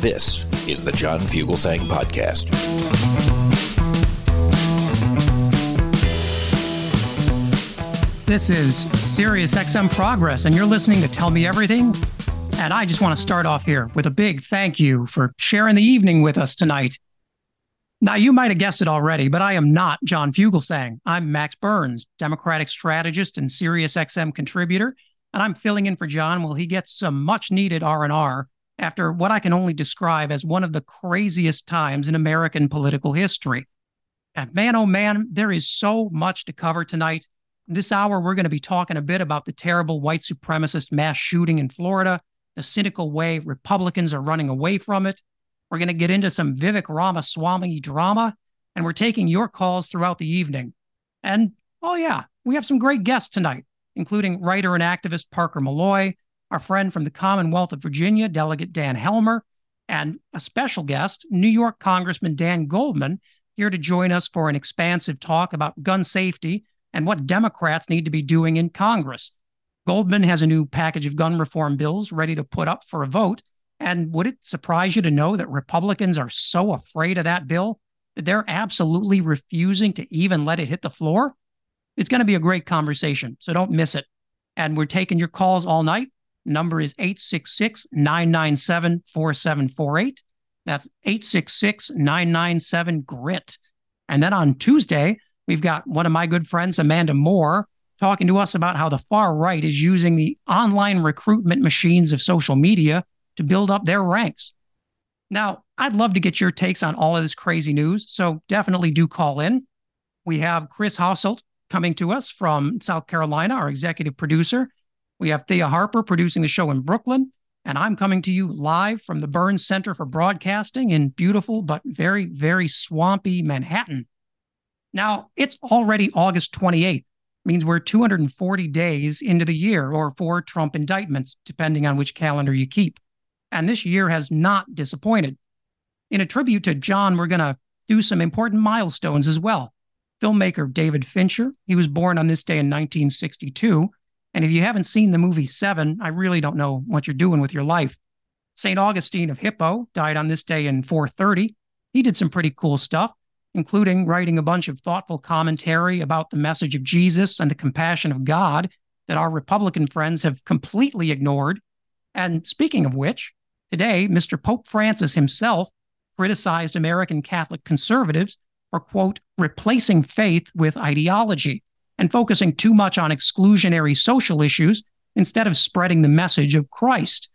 This is the John Fugelsang Podcast. This is Sirius XM Progress, and you're listening to Tell Me Everything. And I just want to start off here with a big thank you for sharing the evening with us tonight. Now, you might have guessed it already, but I am not John Fugelsang. I'm Max Burns, Democratic strategist and Sirius XM contributor. And I'm filling in for John while he gets some much-needed R&R after what I can only describe as one of the craziest times in American political history. And man, oh man, there is so much to cover tonight. This hour, we're going to be talking a bit about the terrible white supremacist mass shooting in Florida, the cynical way Republicans are running away from it. We're going to get into some Vivek Ramaswamy drama, and we're taking your calls throughout the evening. And, oh yeah, we have some great guests tonight, including writer and activist Parker Malloy, our friend from the Commonwealth of Virginia, Delegate Dan Helmer, and a special guest, New York Congressman Dan Goldman, here to join us for an expansive talk about gun safety and what Democrats need to be doing in Congress. Goldman has a new package of gun reform bills ready to put up for a vote, and would it surprise you to know that Republicans are so afraid of that bill that they're absolutely refusing to even let it hit the floor? It's going to be a great conversation, so don't miss it. And we're taking your calls all night. Number is 866-997-4748. That's 866-997-GRIT. And then on Tuesday, we've got one of my good friends, Amanda Moore, talking to us about how the far right is using the online recruitment machines of social media to build up their ranks. Now, I'd love to get your takes on all of this crazy news, so definitely do call in. We have Chris Houseltz coming to us from South Carolina, our executive producer. We have Thea Harper producing the show in Brooklyn, and I'm coming to you live from the Burns Center for Broadcasting in beautiful but very, very swampy Manhattan. Now, it's already August 28th, means we're 240 days into the year, or 4 Trump indictments, depending on which calendar you keep. And this year has not disappointed. In a tribute to John, we're going to do some important milestones as well. Filmmaker David Fincher, he was born on this day in 1962, and if you haven't seen the movie Seven, I really don't know what you're doing with your life. St. Augustine of Hippo died on this day in 430. He did some pretty cool stuff, including writing a bunch of thoughtful commentary about the message of Jesus and the compassion of God that our Republican friends have completely ignored. And speaking of which, today, Mr. Pope Francis himself criticized American Catholic conservatives for, quote, replacing faith with ideology and focusing too much on exclusionary social issues instead of spreading the message of Christ.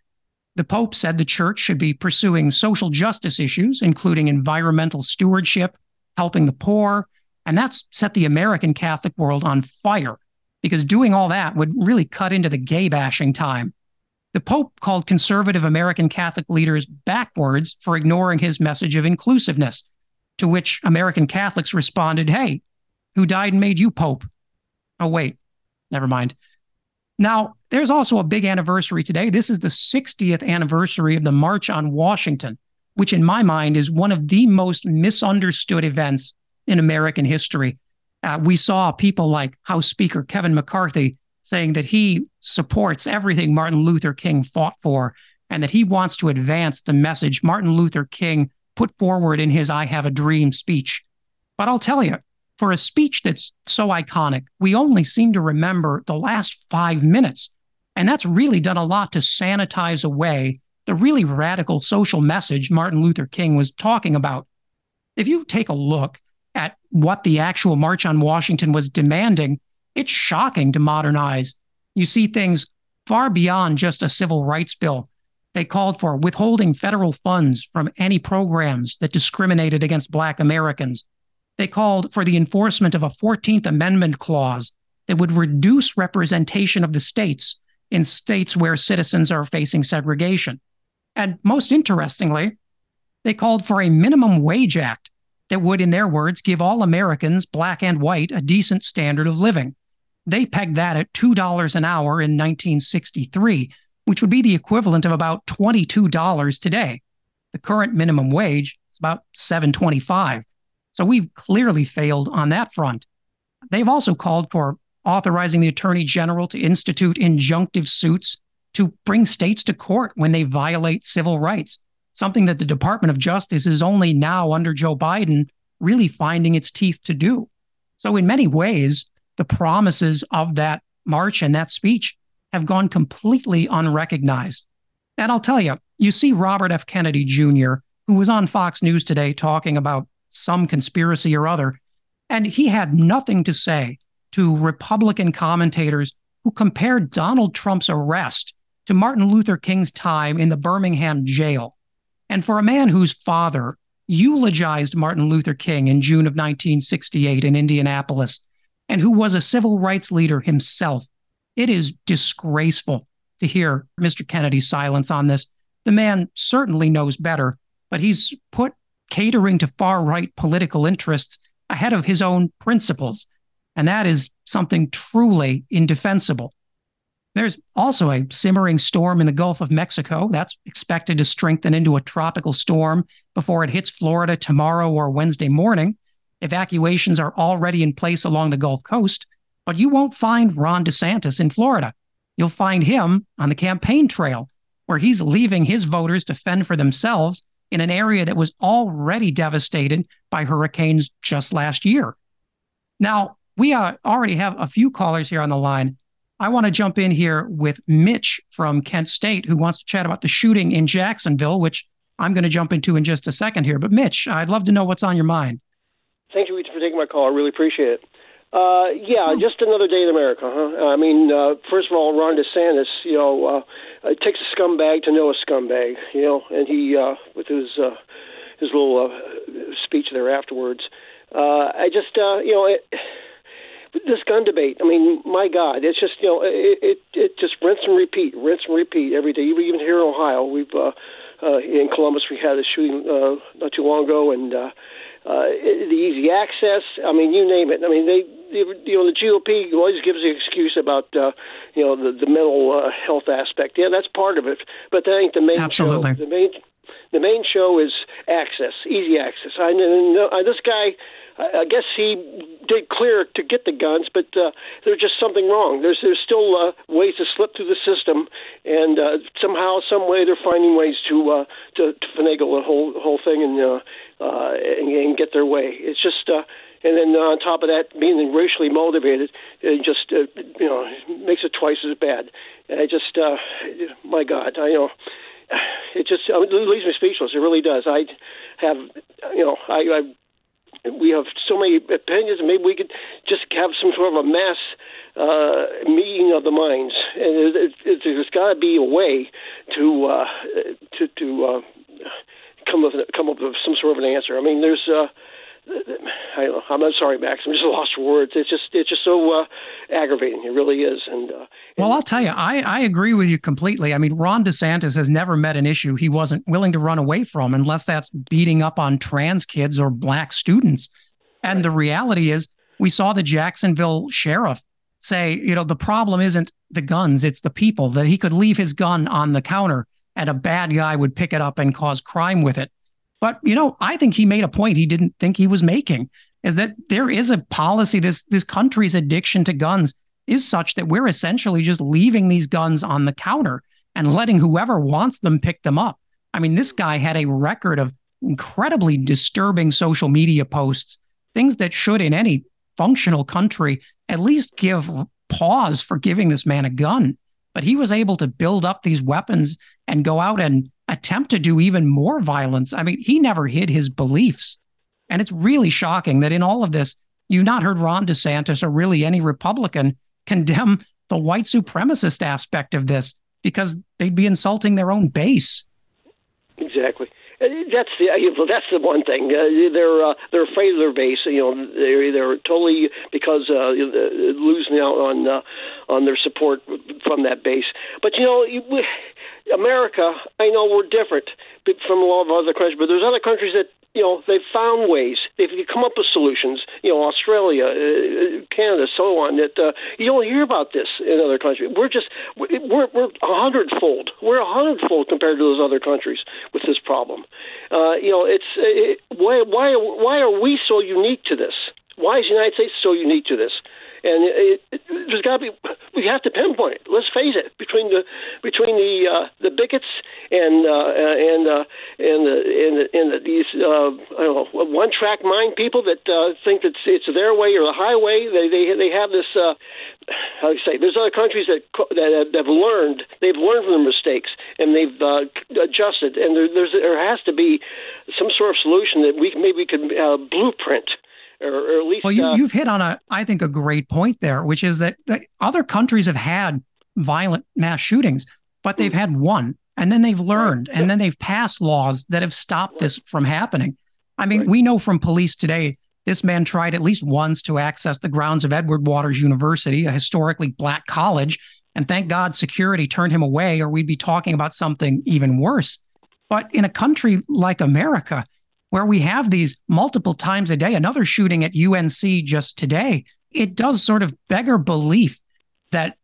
The Pope said the church should be pursuing social justice issues, including environmental stewardship, helping the poor, and that's set the American Catholic world on fire because doing all that would really cut into the gay bashing time. The Pope called conservative American Catholic leaders backwards for ignoring his message of inclusiveness, to which American Catholics responded, hey, who died and made you Pope? Oh, wait, never mind. Now, there's also a big anniversary today. This is the 60th anniversary of the March on Washington, which in my mind is one of the most misunderstood events in American history. We saw people like House Speaker Kevin McCarthy saying that he supports everything Martin Luther King fought for and that he wants to advance the message Martin Luther King put forward in his I Have a Dream speech. But I'll tell you, for a speech that's so iconic, we only seem to remember the last 5 minutes. And that's really done a lot to sanitize away the really radical social message Martin Luther King was talking about. If you take a look at what the actual March on Washington was demanding, it's shocking to modern eyes. You see things far beyond just a civil rights bill. They called for withholding federal funds from any programs that discriminated against Black Americans. They called for the enforcement of a 14th Amendment clause that would reduce representation of the states in states where citizens are facing segregation. And most interestingly, they called for a minimum wage act that would, in their words, give all Americans, black and white, a decent standard of living. They pegged that at $2 an hour in 1963, which would be the equivalent of about $22 today. The current minimum wage is about $7.25. So we've clearly failed on that front. They've also called for authorizing the Attorney General to institute injunctive suits to bring states to court when they violate civil rights, something that the Department of Justice is only now under Joe Biden really finding its teeth to do. So in many ways, the promises of that march and that speech have gone completely unrecognized. And I'll tell you, you see Robert F. Kennedy Jr., who was on Fox News today talking about some conspiracy or other, and he had nothing to say to Republican commentators who compared Donald Trump's arrest to Martin Luther King's time in the Birmingham jail. And for a man whose father eulogized Martin Luther King in June of 1968 in Indianapolis, and who was a civil rights leader himself, it is disgraceful to hear Mr. Kennedy's silence on this. The man certainly knows better, but he's put catering to far-right political interests ahead of his own principles. And that is something truly indefensible. There's also a simmering storm in the Gulf of Mexico that's expected to strengthen into a tropical storm before it hits Florida tomorrow or Wednesday morning. Evacuations are already in place along the Gulf Coast, but you won't find Ron DeSantis in Florida. You'll find him on the campaign trail, where he's leaving his voters to fend for themselves in an area that was already devastated by hurricanes just last year. Now, we already have a few callers here on the line. I want to jump in here with Mitch from Kent State, who wants to chat about the shooting in Jacksonville, which I'm going to jump into in just a second here. But Mitch, I'd love to know what's on your mind. Thank you for taking my call. I really appreciate it. Just another day in America, huh? I mean, first of all, Ron DeSantis, it takes a scumbag to know a scumbag, and he, with his little speech there afterwards, this gun debate, I mean, my God, it's just, it just rinse and repeat every day. Even here in Ohio, in Columbus, we had a shooting not too long ago, and the easy access, I mean, you name it. I mean, the GOP always gives the excuse about, the mental health aspect. Yeah, that's part of it, but that ain't the main Absolutely. Show. The main show is access, easy access. I know this guy. I guess he did clear to get the guns, but there's just something wrong. There's still ways to slip through the system, and somehow, some way, they're finding ways to finagle the whole thing and get their way. It's just, and then on top of that, being racially motivated, it just makes it twice as bad. I just, my God, it just leaves me speechless. It really does. I have, we have so many opinions, and maybe we could just have some sort of a mass meeting of the minds. And there's got to be a way to come up with some sort of an answer. I mean, there's I'm sorry, Max. I'm just lost for words. It's just so aggravating. It really is. Well, I'll tell you, I agree with you completely. I mean, Ron DeSantis has never met an issue he wasn't willing to run away from, unless that's beating up on trans kids or black students. And right. The reality is, we saw the Jacksonville sheriff say, the problem isn't the guns, it's the people. That he could leave his gun on the counter and a bad guy would pick it up and cause crime with it. But, I think he made a point he didn't think he was making, is that there is a policy. This country's addiction to guns is such that we're essentially just leaving these guns on the counter and letting whoever wants them pick them up. I mean, this guy had a record of incredibly disturbing social media posts, things that should, in any functional country, at least give pause for giving this man a gun. But he was able to build up these weapons and go out and attempt to do even more violence. I mean, he never hid his beliefs. And it's really shocking that in all of this, you've not heard Ron DeSantis or really any Republican condemn the white supremacist aspect of this, because they'd be insulting their own base. Exactly. That's the one thing. They're afraid of their base. You know, they're totally, because losing out on their support from that base. But you know, America, I know we're different from a lot of other countries, but there's other countries that, you know, they've found ways. They've come up with solutions. You know, Australia, Canada, so on. That you don't hear about this in other countries. We're 100-fold. We're 100-fold compared to those other countries with this problem. You know, why are we so unique to this? Why is the United States so unique to this? And there's got to be, we have to pinpoint it. Let's face it, between the bigots and these one-track mind people that think that it's their way or the highway. They have this. How do you say? There's other countries that have learned. They've learned from their mistakes and they've adjusted. And there has to be some sort of solution that we can blueprint. Or at least, well, you've hit on I think a great point there, which is that other countries have had violent mass shootings, but they've had one, and then they've learned, and then they've passed laws that have stopped this from happening. I mean, we know from police today, this man tried at least once to access the grounds of Edward Waters University, a historically black college, and thank God security turned him away, or we'd be talking about something even worse. But in a country like America, where we have these multiple times a day, another shooting at UNC just today, it does sort of beggar belief that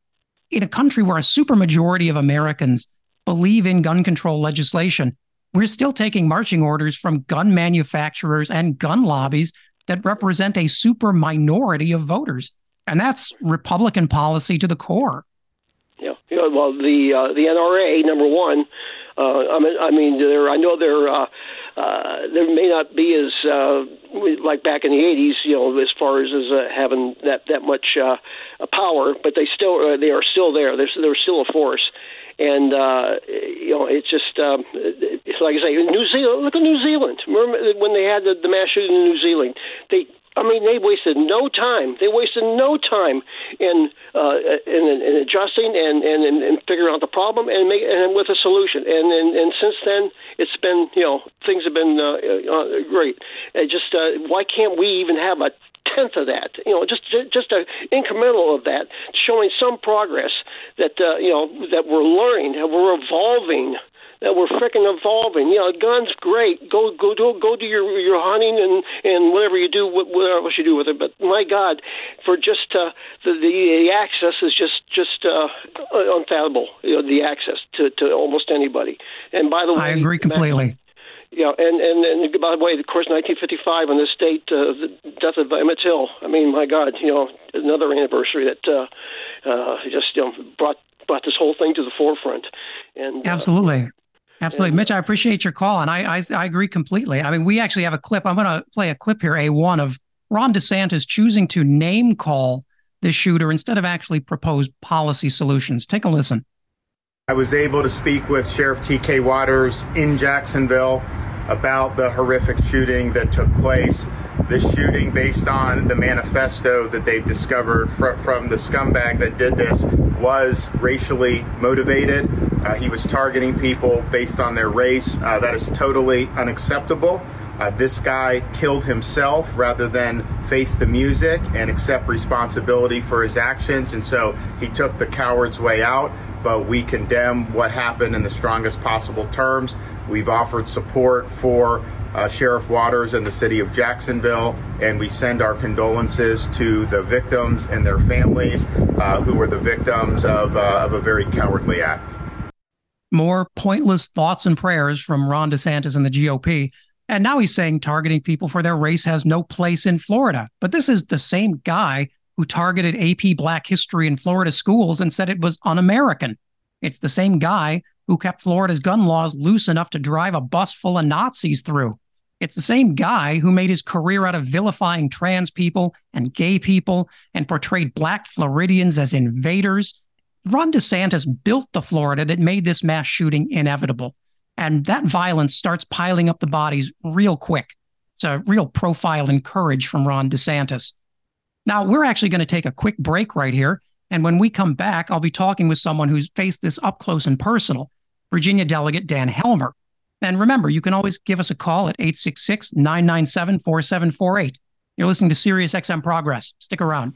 in a country where a supermajority of Americans believe in gun control legislation, we're still taking marching orders from gun manufacturers and gun lobbies that represent a super minority of voters. And that's Republican policy to the core. Yeah. Well, the NRA, number one, I know they're... there may not be as like back in the 80s, you know, as far as having that much power, but they are still there. They're still a force, and you know, it's just like I say, New Zealand. Look at New Zealand. Remember when they had the mass shooting in New Zealand? They wasted no time. They wasted no time in adjusting and figuring out the problem and with a solution. And since then, it's been, you know, things have been great. Why can't we even have a tenth of that? You know, just an incremental of that, showing some progress that you know, that we're learning, that we're evolving. That we're freaking evolving. You know, guns, great. Go do your hunting and whatever you do, whatever else you do with it. But my God, for just the access is just unfathomable. You know, the access to almost anybody. And by the way, I agree completely. Yeah, and by the way, of course, 1955 on this date, the death of Emmett Till. I mean, my God, you know, another anniversary that just, you know, brought this whole thing to the forefront. And absolutely. Absolutely. Mitch, I appreciate your call, and I agree completely. I mean, we actually have a clip. I'm going to play a clip here, A1, of Ron DeSantis choosing to name call the shooter instead of actually propose policy solutions. Take a listen. I was able to speak with Sheriff T.K. Waters in Jacksonville about the horrific shooting that took place. The shooting, based on the manifesto that they've discovered from the scumbag that did this, was racially motivated. He was targeting people based on their race. That is totally unacceptable. This guy killed himself rather than face the music and accept responsibility for his actions. And so he took the coward's way out, but we condemn what happened in the strongest possible terms. We've offered support for Sheriff Waters and the city of Jacksonville, and we send our condolences to the victims and their families who were the victims of a very cowardly act. More pointless thoughts and prayers from Ron DeSantis and the GOP. And now he's saying targeting people for their race has no place in Florida. But this is the same guy who targeted AP Black history in Florida schools and said it was un-American. It's the same guy who kept Florida's gun laws loose enough to drive a bus full of Nazis through. It's the same guy who made his career out of vilifying trans people and gay people and portrayed Black Floridians as invaders. Ron DeSantis built the Florida that made this mass shooting inevitable. And that violence starts piling up the bodies real quick. It's a real profile and courage from Ron DeSantis. Now, we're actually going to take a quick break right here. And when we come back, I'll be talking with someone who's faced this up close and personal, Virginia Delegate Dan Helmer. And remember, you can always give us a call at 866-997-4748. You're listening to Sirius XM Progress. Stick around.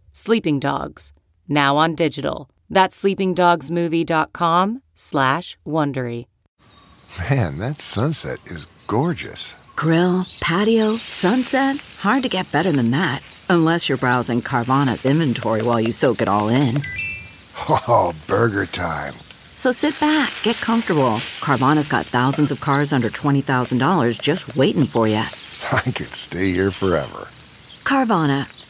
Sleeping Dogs, now on digital. That's sleepingdogsmovie.com/Wondery. Man, that sunset is gorgeous. Grill, patio, sunset. Hard to get better than that. Unless you're browsing Carvana's inventory while you soak it all in. Oh, burger time. So sit back, get comfortable. Carvana's got thousands of cars under $20,000 just waiting for you. I could stay here forever. Carvana,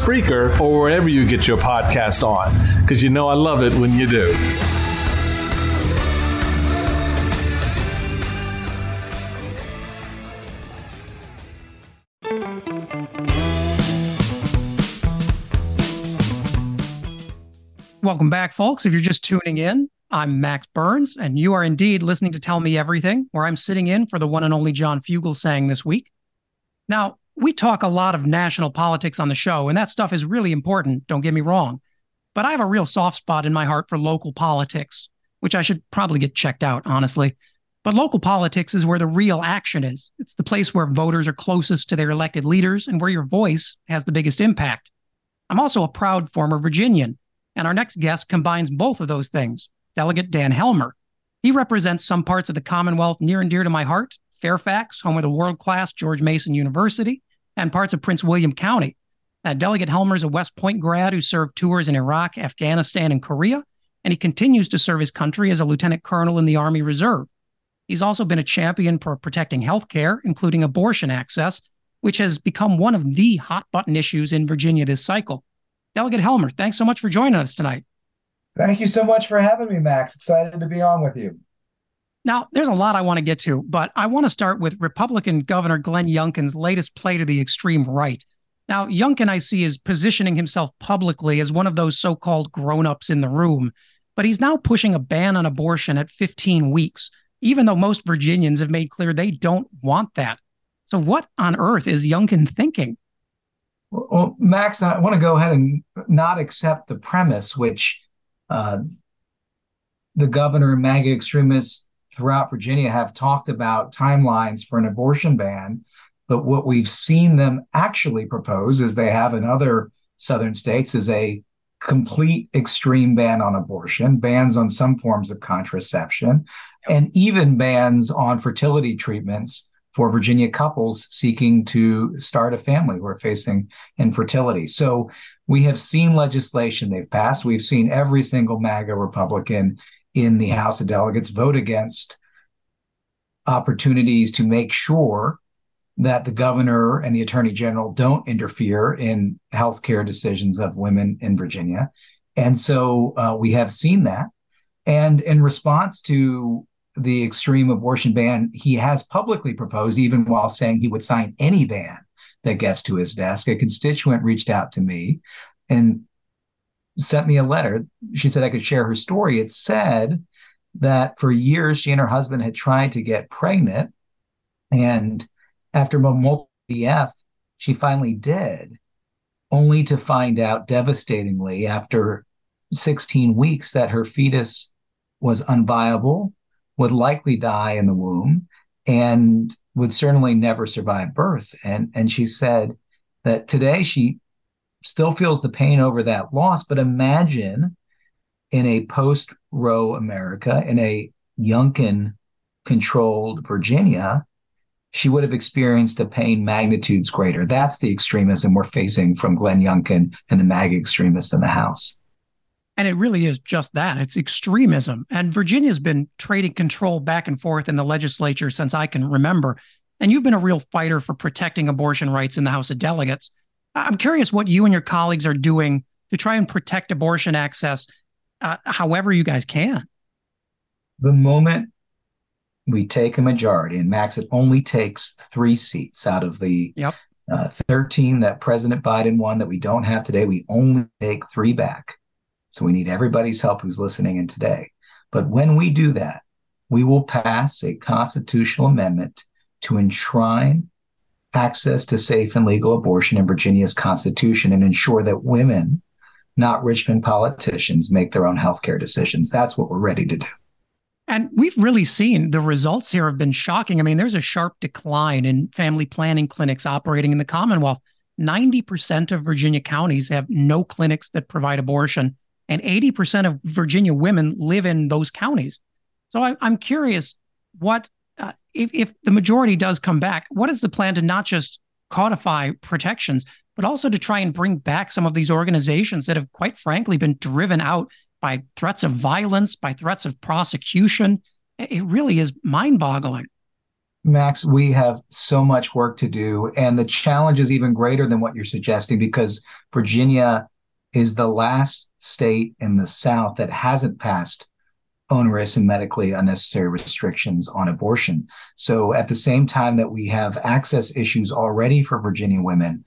Spreaker, or wherever you get your podcast on, because you know I love it when you do. Welcome back, folks. If you're just tuning in, I'm Max Burns, and you are indeed listening to Tell Me Everything, where I'm sitting in for the one and only John Fugelsang this week. Now, we talk a lot of national politics on the show, and that stuff is really important, don't get me wrong. But I have a real soft spot in my heart for local politics, which I should probably get checked out, honestly. But local politics is where the real action is. It's the place where voters are closest to their elected leaders and where your voice has the biggest impact. I'm also a proud former Virginian, and our next guest combines both of those things. Delegate Dan Helmer. He represents some parts of the Commonwealth near and dear to my heart, Fairfax, home of the world-class George Mason University, and parts of Prince William County. Delegate Helmer is a West Point grad who served tours in Iraq, Afghanistan, and Korea, and he continues to serve his country as a lieutenant colonel in the Army Reserve. He's also been a champion for protecting health care, including abortion access, which has become one of the hot-button issues in Virginia this cycle. Delegate Helmer, thanks so much for joining us tonight. Thank you so much for having me, Max. Excited to be on with you. Now, there's a lot I want to get to, but I want to start with Republican Governor Glenn Youngkin's latest play to the extreme right. Now, Youngkin, I see, is positioning himself publicly as one of those so-called grown-ups in the room, but he's now pushing a ban on abortion at 15 weeks, even though most Virginians have made clear they don't want that. So what on earth is Youngkin thinking? Well, Max, I want to go ahead and not accept the premise, which the governor and MAGA extremists throughout Virginia have talked about timelines for an abortion ban, but what we've seen them actually propose, as they have in other southern states, is a complete extreme ban on abortion, bans on some forms of contraception, and even bans on fertility treatments for Virginia couples seeking to start a family who are facing infertility. So we have seen legislation they've passed. We've seen every single MAGA Republican in the House of Delegates vote against opportunities to make sure that the governor and the attorney general don't interfere in healthcare decisions of women in Virginia. And so we have seen that. And in response to the extreme abortion ban, he has publicly proposed, even while saying he would sign any ban, that gets to his desk. A constituent reached out to me and sent me a letter. She said I could share her story. It said that for years she and her husband had tried to get pregnant, and after multiple BF, she finally did, only to find out devastatingly after 16 weeks that her fetus was unviable, would likely die in the womb, and would certainly never survive birth. And she said that today she still feels the pain over that loss, but imagine in a post-Roe America, in a Youngkin-controlled Virginia, she would have experienced a pain magnitudes greater. That's the extremism we're facing from Glenn Youngkin and the MAGA extremists in the House. And it really is just that. It's extremism. And Virginia's been trading control back and forth in the legislature since I can remember. And you've been a real fighter for protecting abortion rights in the House of Delegates. I'm curious what you and your colleagues are doing to try and protect abortion access, however you guys can. The moment we take a majority, and Max, it only takes 3 seats out of the 13 that President Biden won that we don't have today. We only take 3 back. So we need everybody's help who's listening in today. But when we do that, we will pass a constitutional amendment to enshrine access to safe and legal abortion in Virginia's Constitution and ensure that women, not Richmond politicians, make their own healthcare decisions. That's what we're ready to do. And we've really seen the results here have been shocking. I mean, there's a sharp decline in family planning clinics operating in the Commonwealth. 90% of Virginia counties have no clinics that provide abortion. And 80% of Virginia women live in those counties. So I'm curious, what if the majority does come back, what is the plan to not just codify protections, but also to try and bring back some of these organizations that have, quite frankly, been driven out by threats of violence, by threats of prosecution? It really is mind-boggling. Max, we have so much work to do. And the challenge is even greater than what you're suggesting, because Virginia is the last state in the South that hasn't passed onerous and medically unnecessary restrictions on abortion. So at the same time that we have access issues already for Virginia women,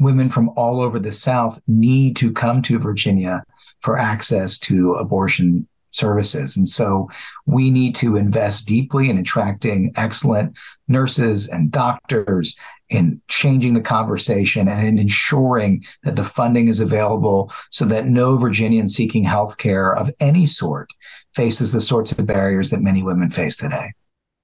women from all over the South need to come to Virginia for access to abortion services. And so we need to invest deeply in attracting excellent nurses and doctors, in changing the conversation, and in ensuring that the funding is available so that no Virginian seeking health care of any sort faces the sorts of barriers that many women face today.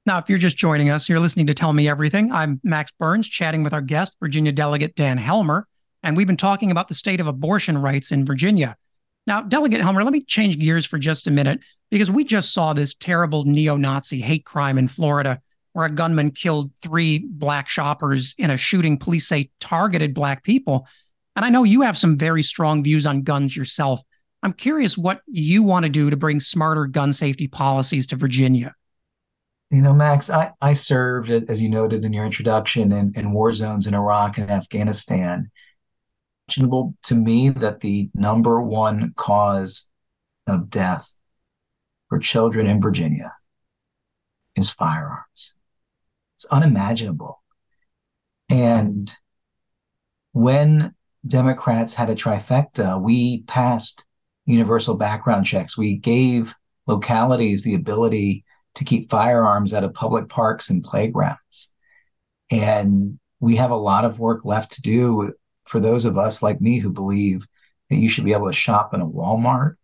Now, if you're just joining us, you're listening to Tell Me Everything. I'm Max Burns, chatting with our guest, Virginia Delegate Dan Helmer, and we've been talking about the state of abortion rights in Virginia. Now, Delegate Helmer, let me change gears for just a minute, because we just saw this terrible neo-Nazi hate crime in Florida, where a gunman killed 3 black shoppers in a shooting police say targeted black people. And I know you have some very strong views on guns yourself. I'm curious what you want to do to bring smarter gun safety policies to Virginia. You know, Max, I served, as you noted in your introduction, in war zones in Iraq and Afghanistan. It's questionable to me that the number one cause of death for children in Virginia is firearms. It's unimaginable. And when Democrats had a trifecta, we passed universal background checks. We gave localities the ability to keep firearms out of public parks and playgrounds. And we have a lot of work left to do for those of us like me who believe that you should be able to shop in a Walmart.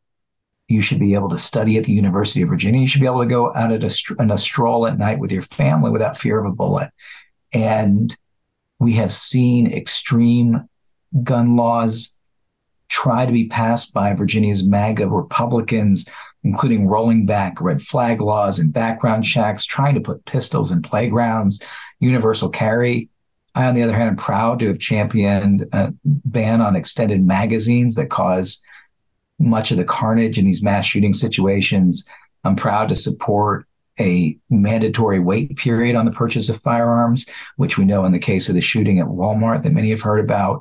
You should be able to study at the University of Virginia. You should be able to go out on a stroll at night with your family without fear of a bullet. And we have seen extreme gun laws try to be passed by Virginia's MAGA Republicans, including rolling back red flag laws and background checks, trying to put pistols in playgrounds, universal carry. I, on the other hand, am proud to have championed a ban on extended magazines that cause much of the carnage in these mass shooting situations. I'm proud to support a mandatory wait period on the purchase of firearms, which we know in the case of the shooting at Walmart that many have heard about,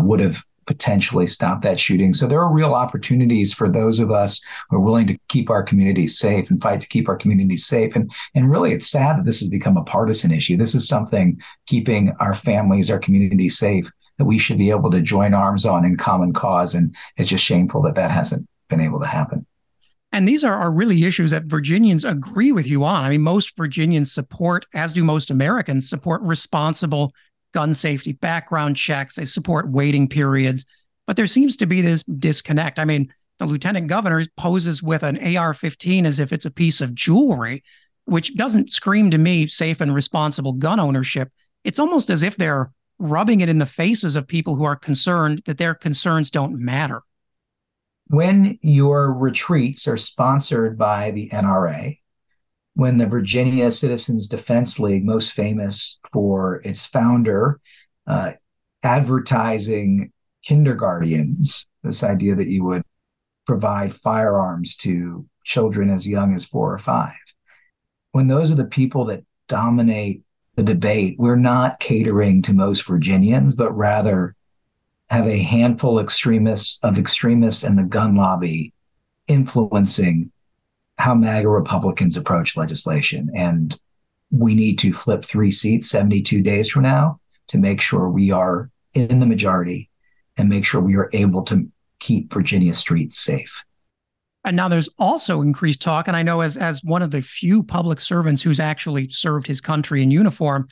would have potentially stop that shooting. So there are real opportunities for those of us who are willing to keep our communities safe and fight to keep our communities safe. And really, it's sad that this has become a partisan issue. This is something keeping our families, our communities safe, that we should be able to join arms on in common cause. And it's just shameful that that hasn't been able to happen. And these are really issues that Virginians agree with you on. I mean, most Virginians support, as do most Americans, support responsible gun safety background checks. They support waiting periods. But there seems to be this disconnect. I mean, the lieutenant governor poses with an AR-15 as if it's a piece of jewelry, which doesn't scream to me safe and responsible gun ownership. It's almost as if they're rubbing it in the faces of people who are concerned that their concerns don't matter. When your retreats are sponsored by the NRA, when the Virginia Citizens Defense League, most famous for its founder, advertising kindergartens, this idea that you would provide firearms to children as young as 4 or 5, when those are the people that dominate the debate, we're not catering to most Virginians, but rather have a handful of extremists in the gun lobby influencing how MAGA Republicans approach legislation. And we need to flip 3 seats 72 days from now to make sure we are in the majority and make sure we are able to keep Virginia streets safe. And now there's also increased talk, and I know as one of the few public servants who's actually served his country in uniform,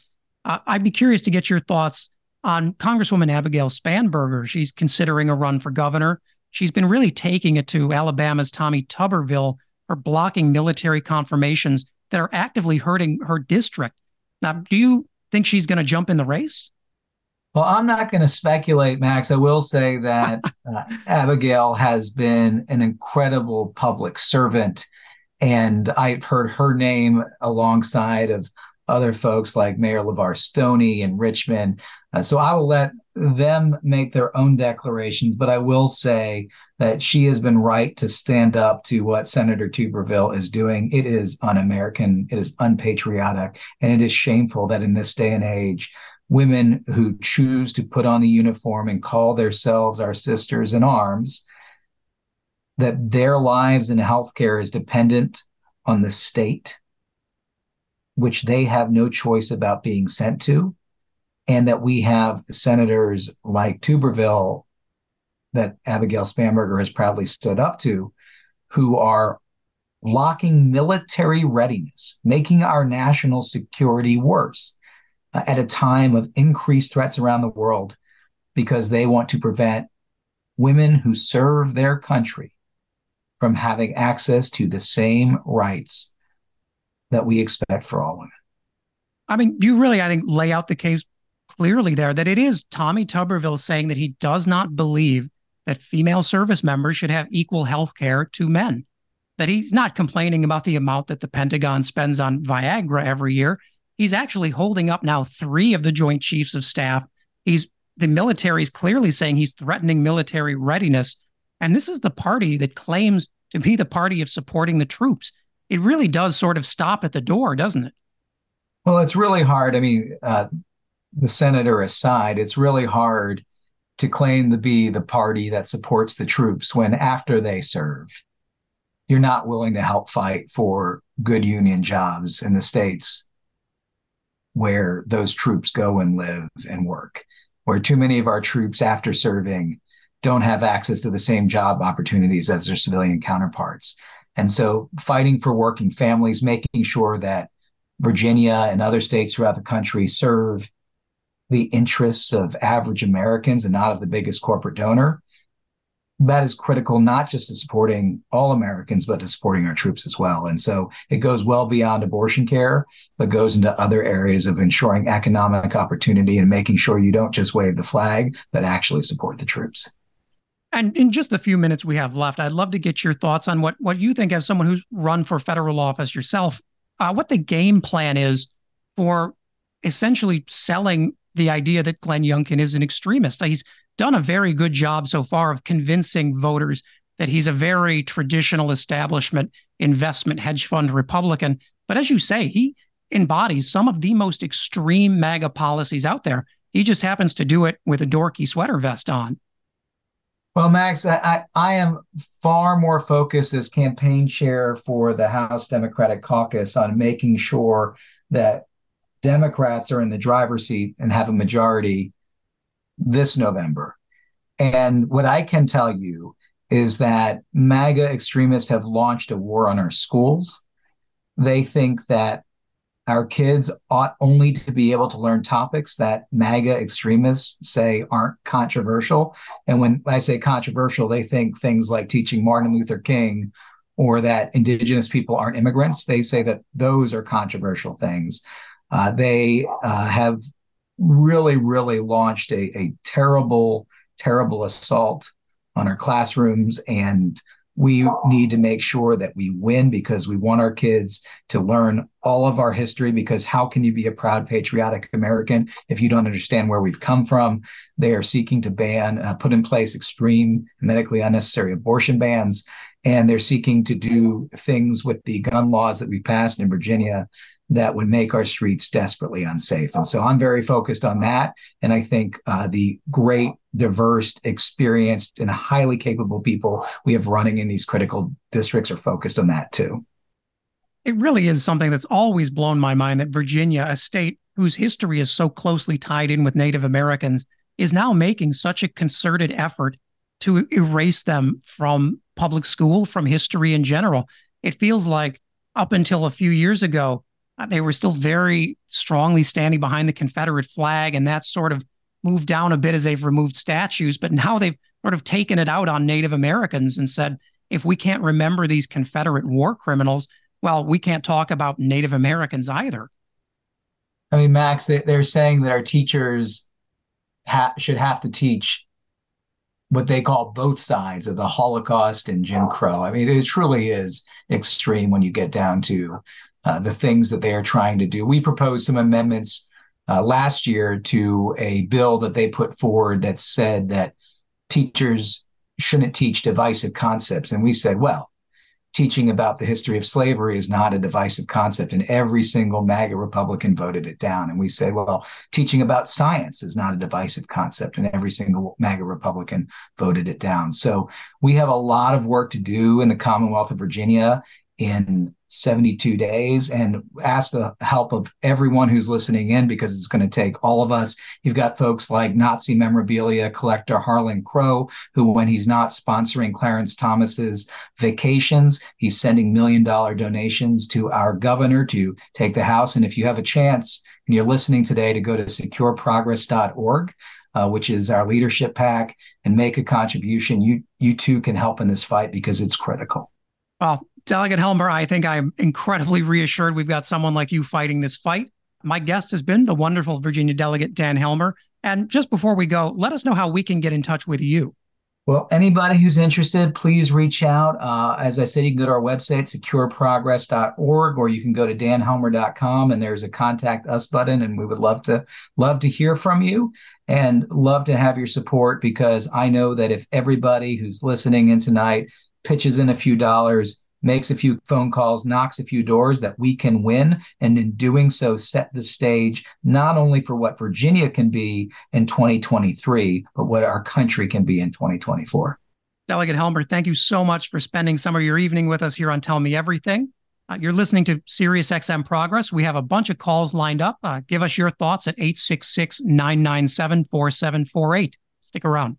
I'd be curious to get your thoughts on Congresswoman Abigail Spanberger. She's considering a run for governor. She's been really taking it to Alabama's Tommy Tuberville for blocking military confirmations that are actively hurting her district. Now, do you think she's going to jump in the race? Well, I'm not going to speculate, Max. I will say that Abigail has been an incredible public servant, and I've heard her name alongside of other folks like Mayor LeVar Stoney in Richmond. So I will let them make their own declarations, but I will say that she has been right to stand up to what Senator Tuberville is doing. It is un-American, it is unpatriotic, and it is shameful that in this day and age, women who choose to put on the uniform and call themselves our sisters in arms, that their lives and healthcare is dependent on the state, which they have no choice about being sent to, and that we have senators like Tuberville that Abigail Spanberger has proudly stood up to, who are blocking military readiness, making our national security worse at a time of increased threats around the world, because they want to prevent women who serve their country from having access to the same rights that we expect for all women. I mean, you really, I think, lay out the case clearly there that it is Tommy Tuberville saying that he does not believe that female service members should have equal health care to men, that he's not complaining about the amount that the Pentagon spends on Viagra every year. He's actually holding up now 3 of the Joint Chiefs of Staff. The military is clearly saying he's threatening military readiness. And this is the party that claims to be the party of supporting the troops. It really does sort of stop at the door, doesn't it? Well, it's really hard. I mean, the senator aside, it's really hard to claim to be the party that supports the troops when after they serve, you're not willing to help fight for good union jobs in the states where those troops go and live and work, where too many of our troops after serving don't have access to the same job opportunities as their civilian counterparts. And so fighting for working families, making sure that Virginia and other states throughout the country serve the interests of average Americans and not of the biggest corporate donor, that is critical, not just to supporting all Americans, but to supporting our troops as well. And so it goes well beyond abortion care, but goes into other areas of ensuring economic opportunity and making sure you don't just wave the flag, but actually support the troops. And in just the few minutes we have left, I'd love to get your thoughts on what you think, as someone who's run for federal office yourself, what the game plan is for essentially selling the idea that Glenn Youngkin is an extremist. He's done a very good job so far of convincing voters that he's a very traditional establishment investment hedge fund Republican. But as you say, he embodies some of the most extreme MAGA policies out there. He just happens to do it with a dorky sweater vest on. Well, Max, I am far more focused as campaign chair for the House Democratic Caucus on making sure that Democrats are in the driver's seat and have a majority this November. And what I can tell you is that MAGA extremists have launched a war on our schools. They think that our kids ought only to be able to learn topics that MAGA extremists say aren't controversial. And when I say controversial, they think things like teaching Martin Luther King or that indigenous people aren't immigrants. They say that those are controversial things. They have really launched a terrible assault on our classrooms, and we need to make sure that we win because we want our kids to learn all of our history, because how can you be a proud, patriotic American if you don't understand where we've come from? They are seeking to ban, put in place extreme, medically unnecessary abortion bans, and they're seeking to do things with the gun laws that we passed in Virginia that would make our streets desperately unsafe. And so I'm very focused on that. And I think the great, diverse, experienced, and highly capable people we have running in these critical districts are focused on that too. It really is something that's always blown my mind that Virginia, a state whose history is so closely tied in with Native Americans, is now making such a concerted effort to erase them from public school, from history in general. It feels like up until a few years ago, they were still very strongly standing behind the Confederate flag, and that's sort of moved down a bit as they've removed statues. But now they've sort of taken it out on Native Americans and said, if we can't remember these Confederate war criminals, well, we can't talk about Native Americans either. I mean, Max, they're saying that our teachers should have to teach what they call both sides of the Holocaust and Jim Crow. I mean, it truly is extreme when you get down to the things that they are trying to do. We proposed some amendments last year to a bill that they put forward that said that teachers shouldn't teach divisive concepts. And we said, well, teaching about the history of slavery is not a divisive concept. And every single MAGA Republican voted it down. And we said, well, teaching about science is not a divisive concept. And every single MAGA Republican voted it down. So we have a lot of work to do in the Commonwealth of Virginia in 72 days, and ask the help of everyone who's listening in, because it's going to take all of us. You've got folks like Nazi memorabilia collector Harlan Crow, who, when he's not sponsoring Clarence Thomas's vacations, he's sending $1 million donations to our governor to take the House. And if you have a chance and you're listening today, to go to secureprogress.org, which is our leadership pack, and make a contribution. You too can help in this fight because it's critical. Well, Delegate Helmer, I think I'm incredibly reassured we've got someone like you fighting this fight. My guest has been the wonderful Virginia delegate, Dan Helmer. And just before we go, let us know how we can get in touch with you. Well, anybody who's interested, please reach out. As I said, you can go to our website, secureprogress.org, or you can go to danhelmer.com, and there's a Contact Us button, and we would love to hear from you and love to have your support, because I know that if everybody who's listening in tonight pitches in a few dollars, makes a few phone calls, knocks a few doors, that we can win. And in doing so, set the stage, not only for what Virginia can be in 2023, but what our country can be in 2024. Delegate Helmer, thank you so much for spending some of your evening with us here on Tell Me Everything. You're listening to Sirius XM Progress. We have a bunch of calls lined up. Give us your thoughts at 866-997-4748. Stick around.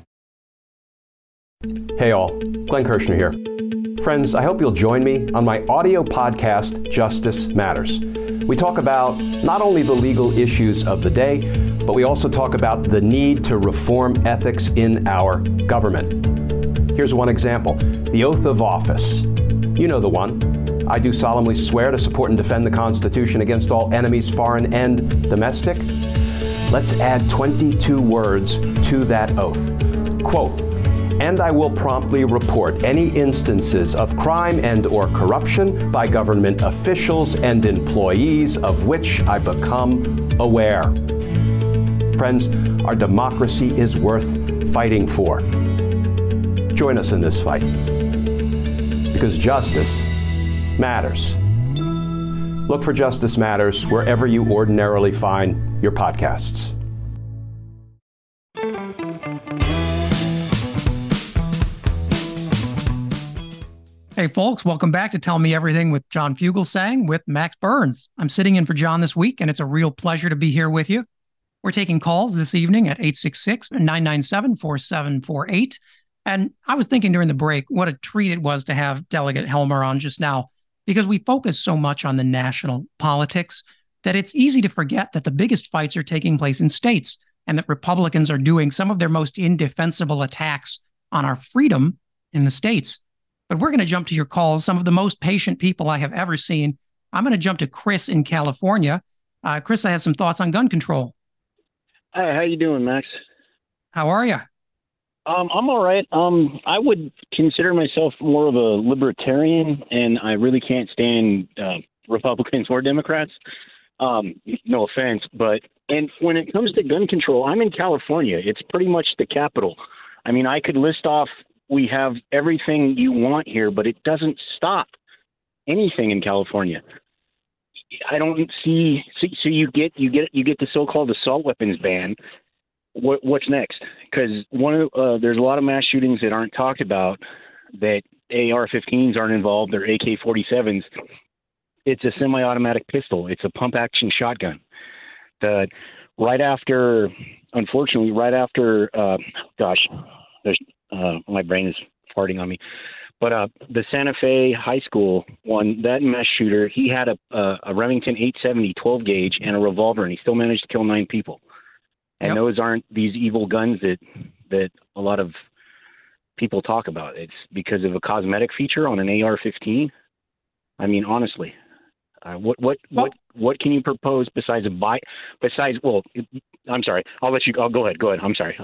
Hey all, Glenn Kirshner here. Friends, I hope you'll join me on my audio podcast, Justice Matters. We talk about not only the legal issues of the day, but we also talk about the need to reform ethics in our government. Here's one example, the oath of office. You know the one. I do solemnly swear to support and defend the Constitution against all enemies, foreign and domestic. Let's add 22 words to that oath. Quote, and I will promptly report any instances of crime and or corruption by government officials and employees of which I become aware. Friends, our democracy is worth fighting for. Join us in this fight, because justice matters. Look for Justice Matters wherever you ordinarily find your podcasts. Hey folks, welcome back to Tell Me Everything with John Fugelsang with Max Burns. I'm sitting in for John this week, and it's a real pleasure to be here with you. We're taking calls this evening at 866-997-4748. And I was thinking during the break what a treat it was to have Delegate Helmer on just now, because we focus so much on the national politics that it's easy to forget that the biggest fights are taking place in states, and that Republicans are doing some of their most indefensible attacks on our freedom in the states. But we're going to jump to your calls, some of the most patient people I have ever seen. I'm going to jump to Chris in California. Chris, I have some thoughts on gun control. Hi, how you doing, Max? How are you? I'm all right. I would consider myself more of a libertarian, and I really can't stand Republicans or Democrats. No offense, but and when it comes to gun control, I'm in California. It's pretty much the capital. I mean, I could list off. We have everything you want here, but it doesn't stop anything in California. I don't see. So you get the so-called assault weapons ban. What's next? Because there's a lot of mass shootings that aren't talked about. That AR-15s aren't involved. They're AK-47s. It's a semi-automatic pistol. It's a pump-action shotgun. Unfortunately, right after, my brain is farting on me. But the Santa Fe High School one, that mass shooter, he had a Remington 870 12 gauge and a revolver, and he still managed to kill 9 people. And yep, those aren't these evil guns that a lot of people talk about. It's because of a cosmetic feature on an AR-15. I mean, honestly, what can you propose besides I'm sorry. Go ahead. I'm sorry.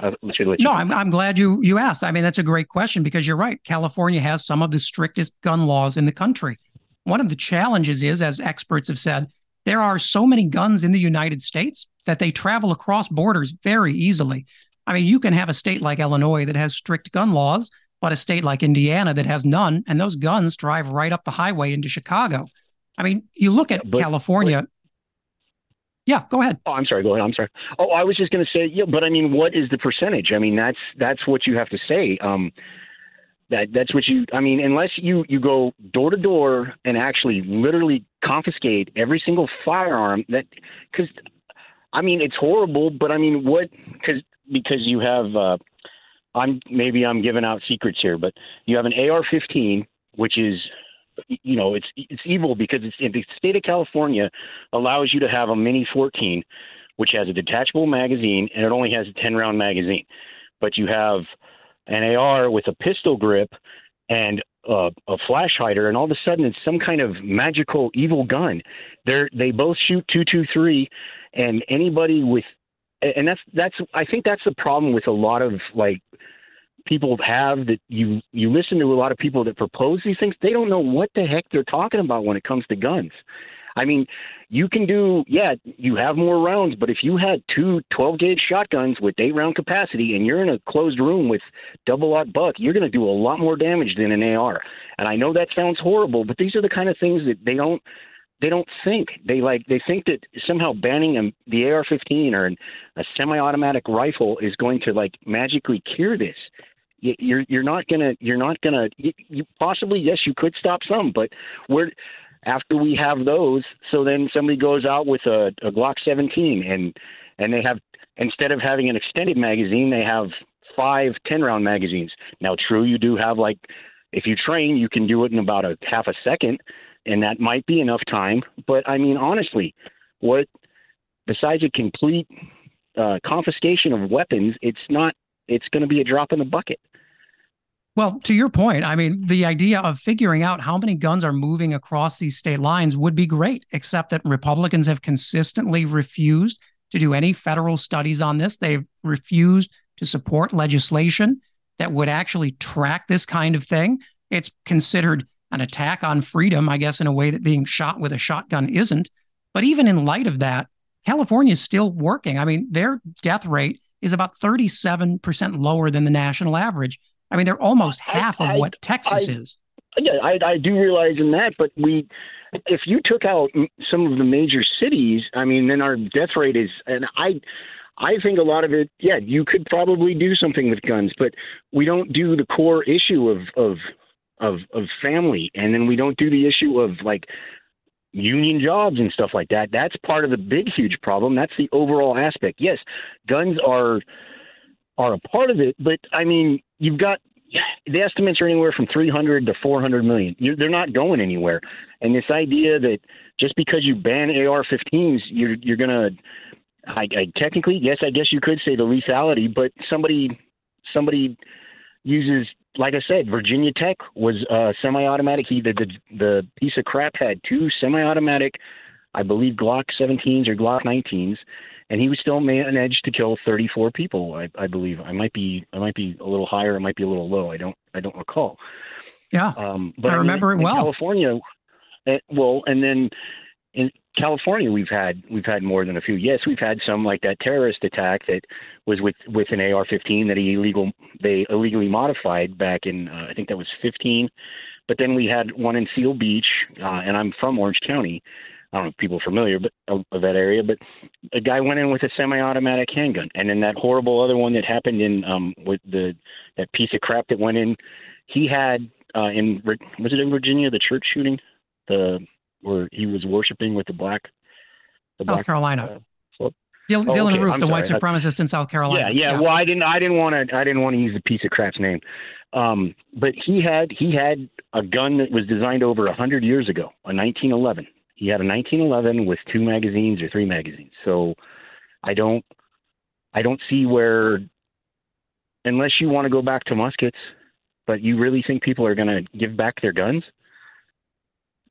I'm glad you asked. I mean, that's a great question, because you're right. California has some of the strictest gun laws in the country. One of the challenges is, as experts have said, there are so many guns in the United States that they travel across borders very easily. I mean, you can have a state like Illinois that has strict gun laws, but a state like Indiana that has none, and those guns drive right up the highway into Chicago. I mean, you look at California. Yeah, go ahead. Oh, I'm sorry. Go ahead. I'm sorry. Oh, I was just going to say, yeah, but I mean, what is the percentage? I mean, that's what you have to say. That's what you, I mean, unless you go door to door and actually literally confiscate every single firearm because I mean, it's horrible, but I mean, because you have, I'm giving out secrets here, but you have an AR-15, which is, you know, it's evil because it's in the state of California allows you to have a mini 14, which has a detachable magazine, and it only has a 10-round magazine. But you have an AR with a pistol grip and a flash hider, and all of a sudden it's some kind of magical evil gun. They both shoot 223, and anybody with, and that's I think that's the problem with a lot of like. People have that you listen to a lot of people that propose these things. They don't know what the heck they're talking about when it comes to guns. I mean, you can do, yeah, you have more rounds, but if you had two 12-gauge shotguns with 8-round capacity and you're in a closed room with double-aught buck, you're going to do a lot more damage than an AR. And I know that sounds horrible, but these are the kind of things that they don't think. They think that somehow banning the AR-15 or a semi-automatic rifle is going to like magically cure this. You're not gonna possibly, yes, you could stop some, but after we have those, so then somebody goes out with a Glock 17 and they have, instead of having an extended magazine, they have 5 10-round magazines. Now, true, you do have, like, if you train, you can do it in about a half a second, and that might be enough time. But, I mean, honestly, what besides a complete confiscation of weapons, it's going to be a drop in the bucket. Well, to your point, I mean, the idea of figuring out how many guns are moving across these state lines would be great, except that Republicans have consistently refused to do any federal studies on this. They've refused to support legislation that would actually track this kind of thing. It's considered an attack on freedom, I guess, in a way that being shot with a shotgun isn't. But even in light of that, California is still working. I mean, their death rate is about 37% lower than the national average. I mean, they're almost half of what Texas is. Yeah, I do realize in that, but if you took out some of the major cities, I mean, then our death rate is, and I think a lot of it, yeah, you could probably do something with guns, but we don't do the core issue of family, and then we don't do the issue of, like, union jobs and stuff like that. That's part of the big, huge problem. That's the overall aspect. Yes, guns are a part of it, but, I mean, you've got the estimates are anywhere from 300 to 400 million. They're not going anywhere. And this idea that just because you ban AR-15s, you're going to – technically, yes, I guess you could say the lethality, but somebody uses – like I said, Virginia Tech was semi-automatic. The piece of crap had 2 semi-automatic, I believe, Glock 17s or Glock 19s. And he was still managed to kill 34 people, I believe. I might be a little higher. It might be a little low. I don't recall. Yeah, but I remember it well. California, well, and then in California, we've had more than a few. Yes, we've had some, like that terrorist attack that was with an AR-15 that they illegally modified back in I think that was 15. But then we had one in Seal Beach, and I'm from Orange County. I don't know if people are familiar of that area, but a guy went in with a semi-automatic handgun. And then that horrible other one that happened in with that piece of crap that went in, he had was it in Virginia, the church shooting, where he was worshiping with the black South Carolina. Dylan Roof, the white supremacist in South Carolina. Yeah. Well, I didn't want to use the piece of crap's name, but he had a gun that was designed over 100 years ago, a 1911. He had a 1911 with 2 magazines or 3 magazines. So I don't see where, unless you want to go back to muskets, but you really think people are going to give back their guns?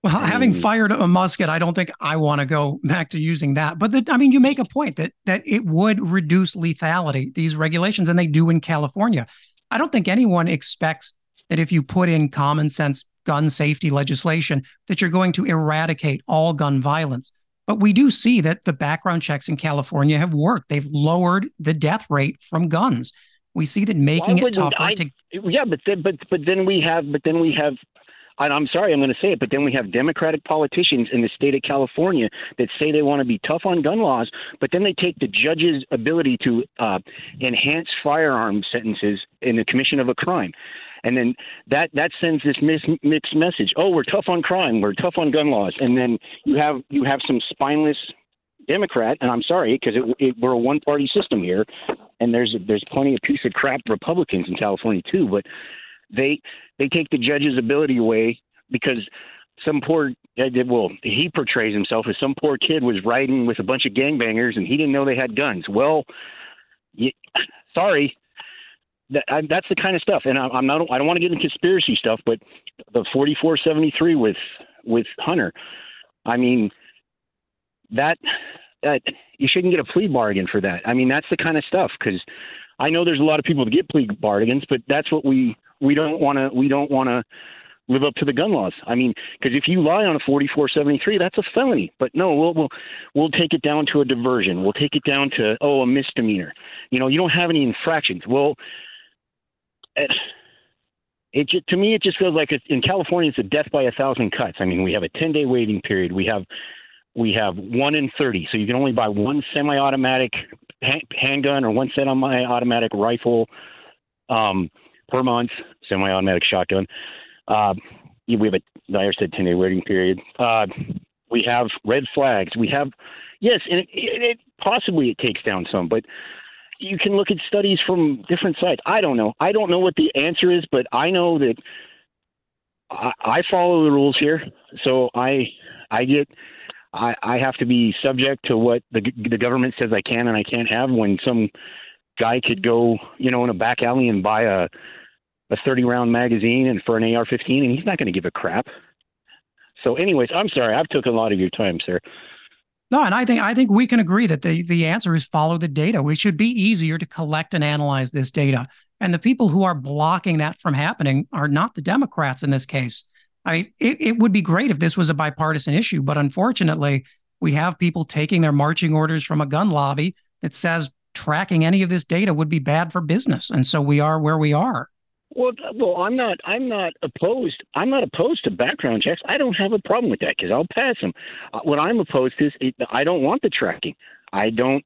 Well, having fired a musket, I don't think I want to go back to using that. But you make a point that it would reduce lethality, these regulations, and they do in California. I don't think anyone expects that if you put in common sense gun safety legislation that you're going to eradicate all gun violence. But we do see that the background checks in California have worked. They've lowered the death rate from guns. We see that making it tougher to. Yeah, but then we have. I'm sorry, I'm going to say it, but then we have Democratic politicians in the state of California that say they want to be tough on gun laws, but then they take the judge's ability to enhance firearm sentences in the commission of a crime. And then that sends this mixed message. Oh, we're tough on crime. We're tough on gun laws. And then you have some spineless Democrat, and I'm sorry, because we're a one-party system here, and there's plenty of piece of crap Republicans in California too, but they take the judge's ability away because some poor – well, he portrays himself as some poor kid was riding with a bunch of gangbangers and he didn't know they had guns. Well, sorry. That's the kind of stuff, and I don't want to get into conspiracy stuff, but the 4473 with Hunter, I mean, that you shouldn't get a plea bargain for that. I mean, that's the kind of stuff, because I know there's a lot of people that get plea bargains, but that's what we don't want to live up to the gun laws. I mean, because if you lie on a 4473, that's a felony. But no, we'll take it down to a diversion. We'll take it down to a misdemeanor. You know, you don't have any infractions. Well. To me, it just feels like in California, it's a death by 1,000 cuts. I mean, we have a 10-day waiting period. We have 1 in 30, so you can only buy 1 semi-automatic handgun or 1 semi-automatic rifle per month. Semi-automatic shotgun. we have a, like I said, 10-day waiting period. We have red flags. We have, yes, and it possibly it takes down some, but you can look at studies from different sites. I don't know what the answer is, but I know that I follow the rules here. So I have to be subject to what the government says I can and I can't have, when some guy could go, in a back alley and buy a 30-round magazine and for an AR-15, and he's not going to give a crap. So anyways, I'm sorry. I've took a lot of your time, sir. No, and I think we can agree that the answer is follow the data. It should be easier to collect and analyze this data. And the people who are blocking that from happening are not the Democrats in this case. I mean, it would be great if this was a bipartisan issue, but unfortunately, we have people taking their marching orders from a gun lobby that says tracking any of this data would be bad for business. And so we are where we are. Well, I'm not opposed to background checks. I don't have a problem with that because I'll pass them. What I'm opposed to is I don't want the tracking. I don't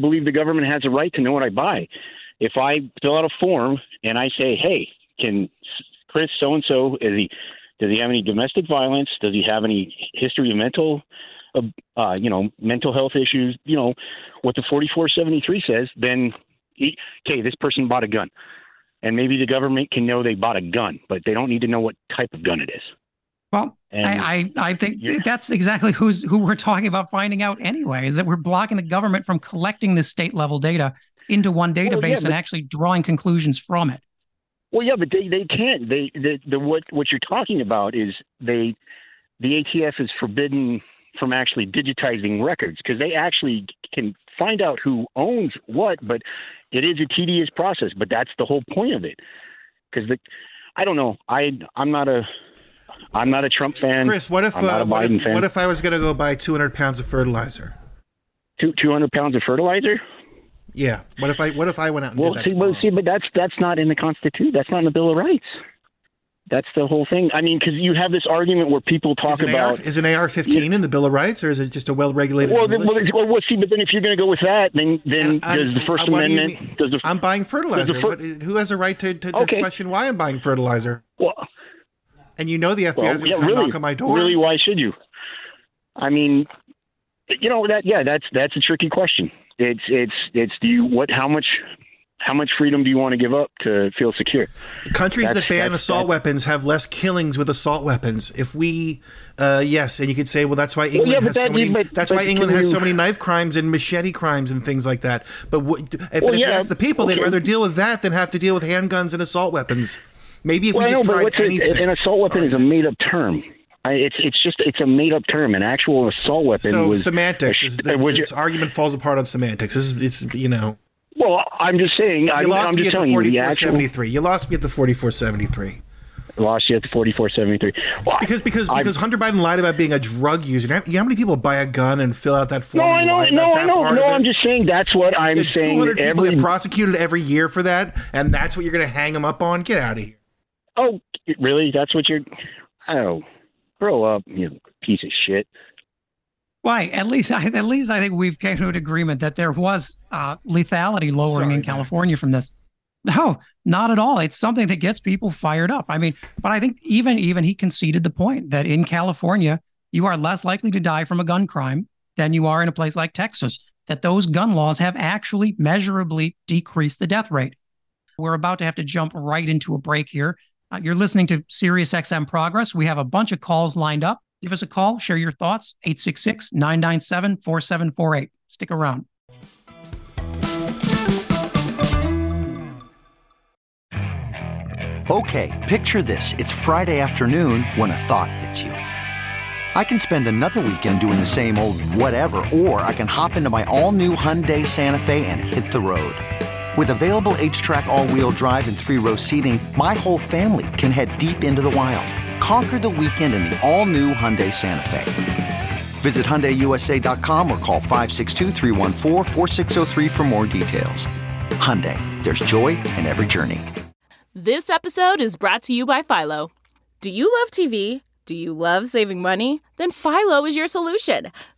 believe the government has a right to know what I buy. If I fill out a form and I say, hey, can Chris so-and-so, does he have any domestic violence? Does he have any history of mental health issues? What the 4473 says, then, okay, this person bought a gun. And maybe the government can know they bought a gun, but they don't need to know what type of gun it is. Well, I think that's exactly who we're talking about finding out anyway, is that we're blocking the government from collecting this state-level data into one database and actually drawing conclusions from it. Well, yeah, but they can't. What you're talking about is the ATF is forbidden from actually digitizing records because they actually can find out who owns what, but it is a tedious process, but that's the whole point of it. Because I don't know. I'm not a Trump fan. Chris, what if I'm not a Biden fan. What if I was going to go buy 200 pounds of fertilizer? 200 pounds of fertilizer? Yeah. What if I went out and did that? But that's not in the Constitution. That's not in the Bill of Rights. That's the whole thing. I mean, because you have this argument where people talk about... Is an AR-15 in the Bill of Rights, or is it just a well-regulated... But then if you're going to go with that, then does the First Amendment... I'm buying fertilizer. Who has a right to question why I'm buying fertilizer? Well, and the FBI is going to knock on my door. Really, why should you? I mean, that's a tricky question. It's how much freedom do you want to give up to feel secure? Countries that ban assault weapons have less killings with assault weapons. If we, yes, and you could say, well, that's why England has so many knife crimes and machete crimes and things like that. But if you ask the people, they'd rather deal with that than have to deal with handguns and assault weapons. Maybe if tried anything. An assault weapon is a made-up term. It's a made up term. An actual assault weapon. So was semantics. This argument falls apart on semantics. It's. Well, I'm just saying. I'm just telling you. You lost me at the 4473. Lost you at the 4473. Well, because Hunter Biden lied about being a drug user. You know how many people buy a gun and fill out that form? No, I know. I'm just saying that's what I'm saying. 200 people get prosecuted every year for that, and that's what you're going to hang them up on. Get out of here. Oh, really? That's what you're? Oh. Grow up, you piece of shit. Why? At least I think we've came to an agreement that there was lethality lowering in California from this. No, not at all. It's something that gets people fired up. I mean, but I think even he conceded the point that in California, you are less likely to die from a gun crime than you are in a place like Texas, that those gun laws have actually measurably decreased the death rate. We're about to have to jump right into a break here. You're listening to Sirius XM Progress. We have a bunch of calls lined up. Give us a call. Share your thoughts. 866-997-4748. Stick around. Okay, picture this. It's Friday afternoon when a thought hits you. I can spend another weekend doing the same old whatever, or I can hop into my all-new Hyundai Santa Fe and hit the road. With available H-Track all-wheel drive and 3-row seating, my whole family can head deep into the wild. Conquer the weekend in the all-new Hyundai Santa Fe. Visit HyundaiUSA.com or call 562-314-4603 for more details. Hyundai, there's joy in every journey. This episode is brought to you by Philo. Do you love TV? Do you love saving money? Then Philo is your solution.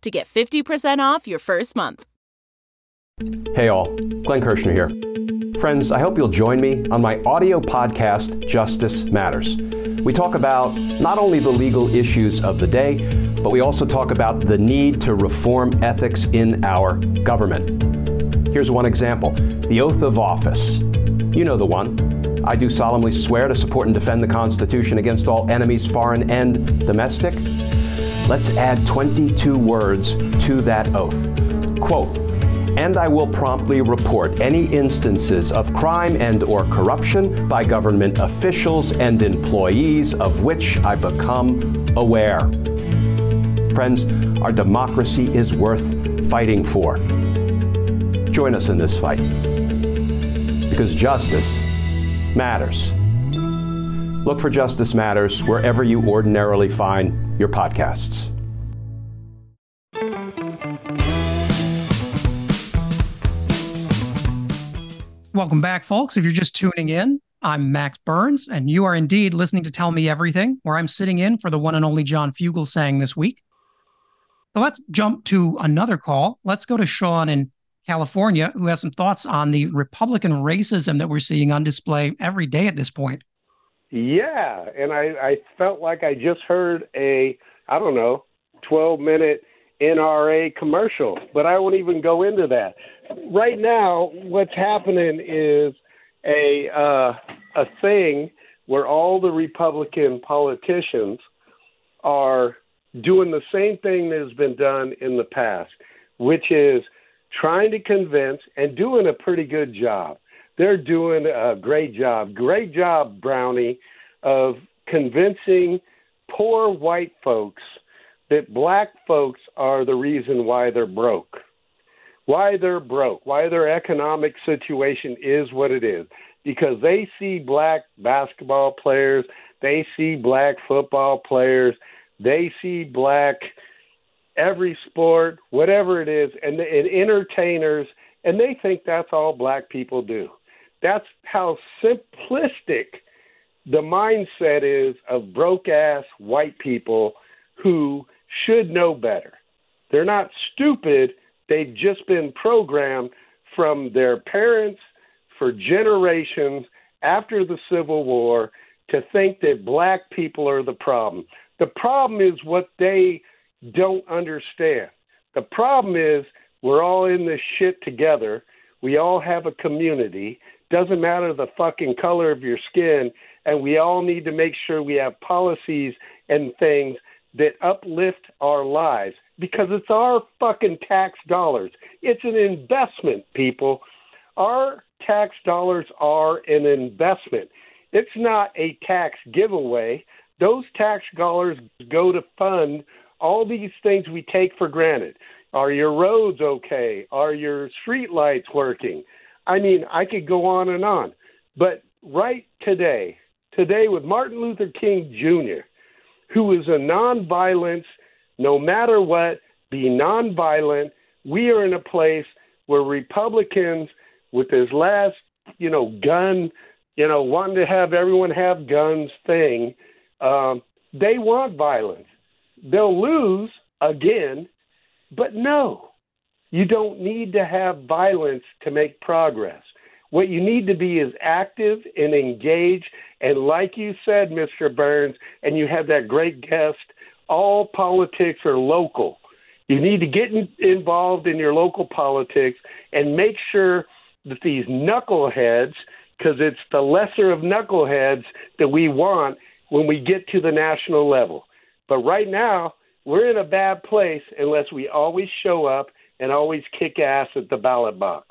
to get 50% off your first month. Hey all, Glenn Kirshner here. Friends, I hope you'll join me on my audio podcast, Justice Matters. We talk about not only the legal issues of the day, but we also talk about the need to reform ethics in our government. Here's one example, the oath of office. You know the one. I do solemnly swear to support and defend the Constitution against all enemies, foreign and domestic. Let's add 22 words to that oath. Quote, and I will promptly report any instances of crime and or corruption by government officials and employees of which I become aware. Friends, our democracy is worth fighting for. Join us in this fight, because justice matters. Look for Justice Matters wherever you ordinarily find your podcasts. Welcome back, folks. If you're just tuning in, I'm Max Burns, and you are indeed listening to Tell Me Everything, where I'm sitting in for the one and only John Fugelsang this week. So let's jump to another call. Let's go to Sean and California, who has some thoughts on the Republican racism that we're seeing on display every day at this point. Yeah, and I felt like I just heard a, 12-minute NRA commercial, but I won't even go into that. Right now, what's happening is a thing where all the Republican politicians are doing the same thing that has been done in the past, which is trying to convince and doing a pretty good job. They're doing a great job, Brownie, of convincing poor white folks that black folks are the reason why they're broke, why their economic situation is what it is, because they see black basketball players, they see black football players, they see black every sport, whatever it is, and entertainers, and they think that's all black people do. That's how simplistic the mindset is of broke-ass white people who should know better. They're not stupid. They've just been programmed from their parents for generations after the Civil War to think that black people are the problem. The problem is what they don't understand. The problem is we're all in this shit together. We all have a community. Doesn't matter the fucking color of your skin. And we all need to make sure we have policies and things that uplift our lives, because it's our fucking tax dollars. It's an investment, people. Our tax dollars are an investment. It's not a tax giveaway. Those tax dollars go to fund all these things we take for granted. Are your roads okay? Are your street lights working? I mean, I could go on. But right today with Martin Luther King Jr., who is a nonviolence, no matter what, be nonviolent, we are in a place where Republicans, with this last, gun, wanting to have everyone have guns thing, they want violence. They'll lose again, but no, you don't need to have violence to make progress. What you need to be is active and engaged, and like you said, Mr. Burns, and you had that great guest, all politics are local. You need to get involved in your local politics and make sure that these knuckleheads, because it's the lesser of knuckleheads that we want when we get to the national level. But right now, we're in a bad place unless we always show up and always kick ass at the ballot box.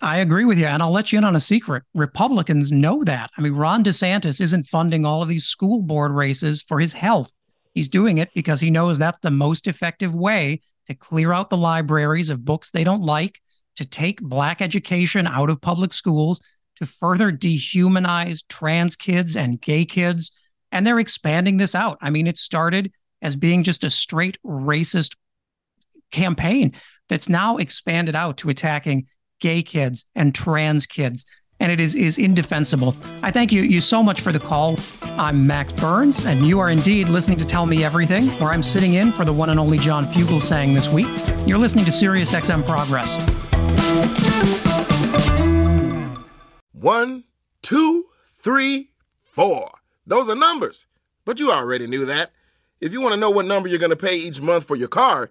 I agree with you. And I'll let you in on a secret. Republicans know that. I mean, Ron DeSantis isn't funding all of these school board races for his health. He's doing it because he knows that's the most effective way to clear out the libraries of books they don't like, to take Black education out of public schools, to further dehumanize trans kids and gay kids. And they're expanding this out. I mean, it started as being just a straight racist campaign that's now expanded out to attacking gay kids and trans kids. And it is indefensible. I thank you so much for the call. I'm Max Burns, and you are indeed listening to Tell Me Everything, where I'm sitting in for the one and only John Fugelsang this week. You're listening to Sirius XM Progress. 1, 2, 3, 4. Those are numbers, but you already knew that. If you want to know what number you're going to pay each month for your car,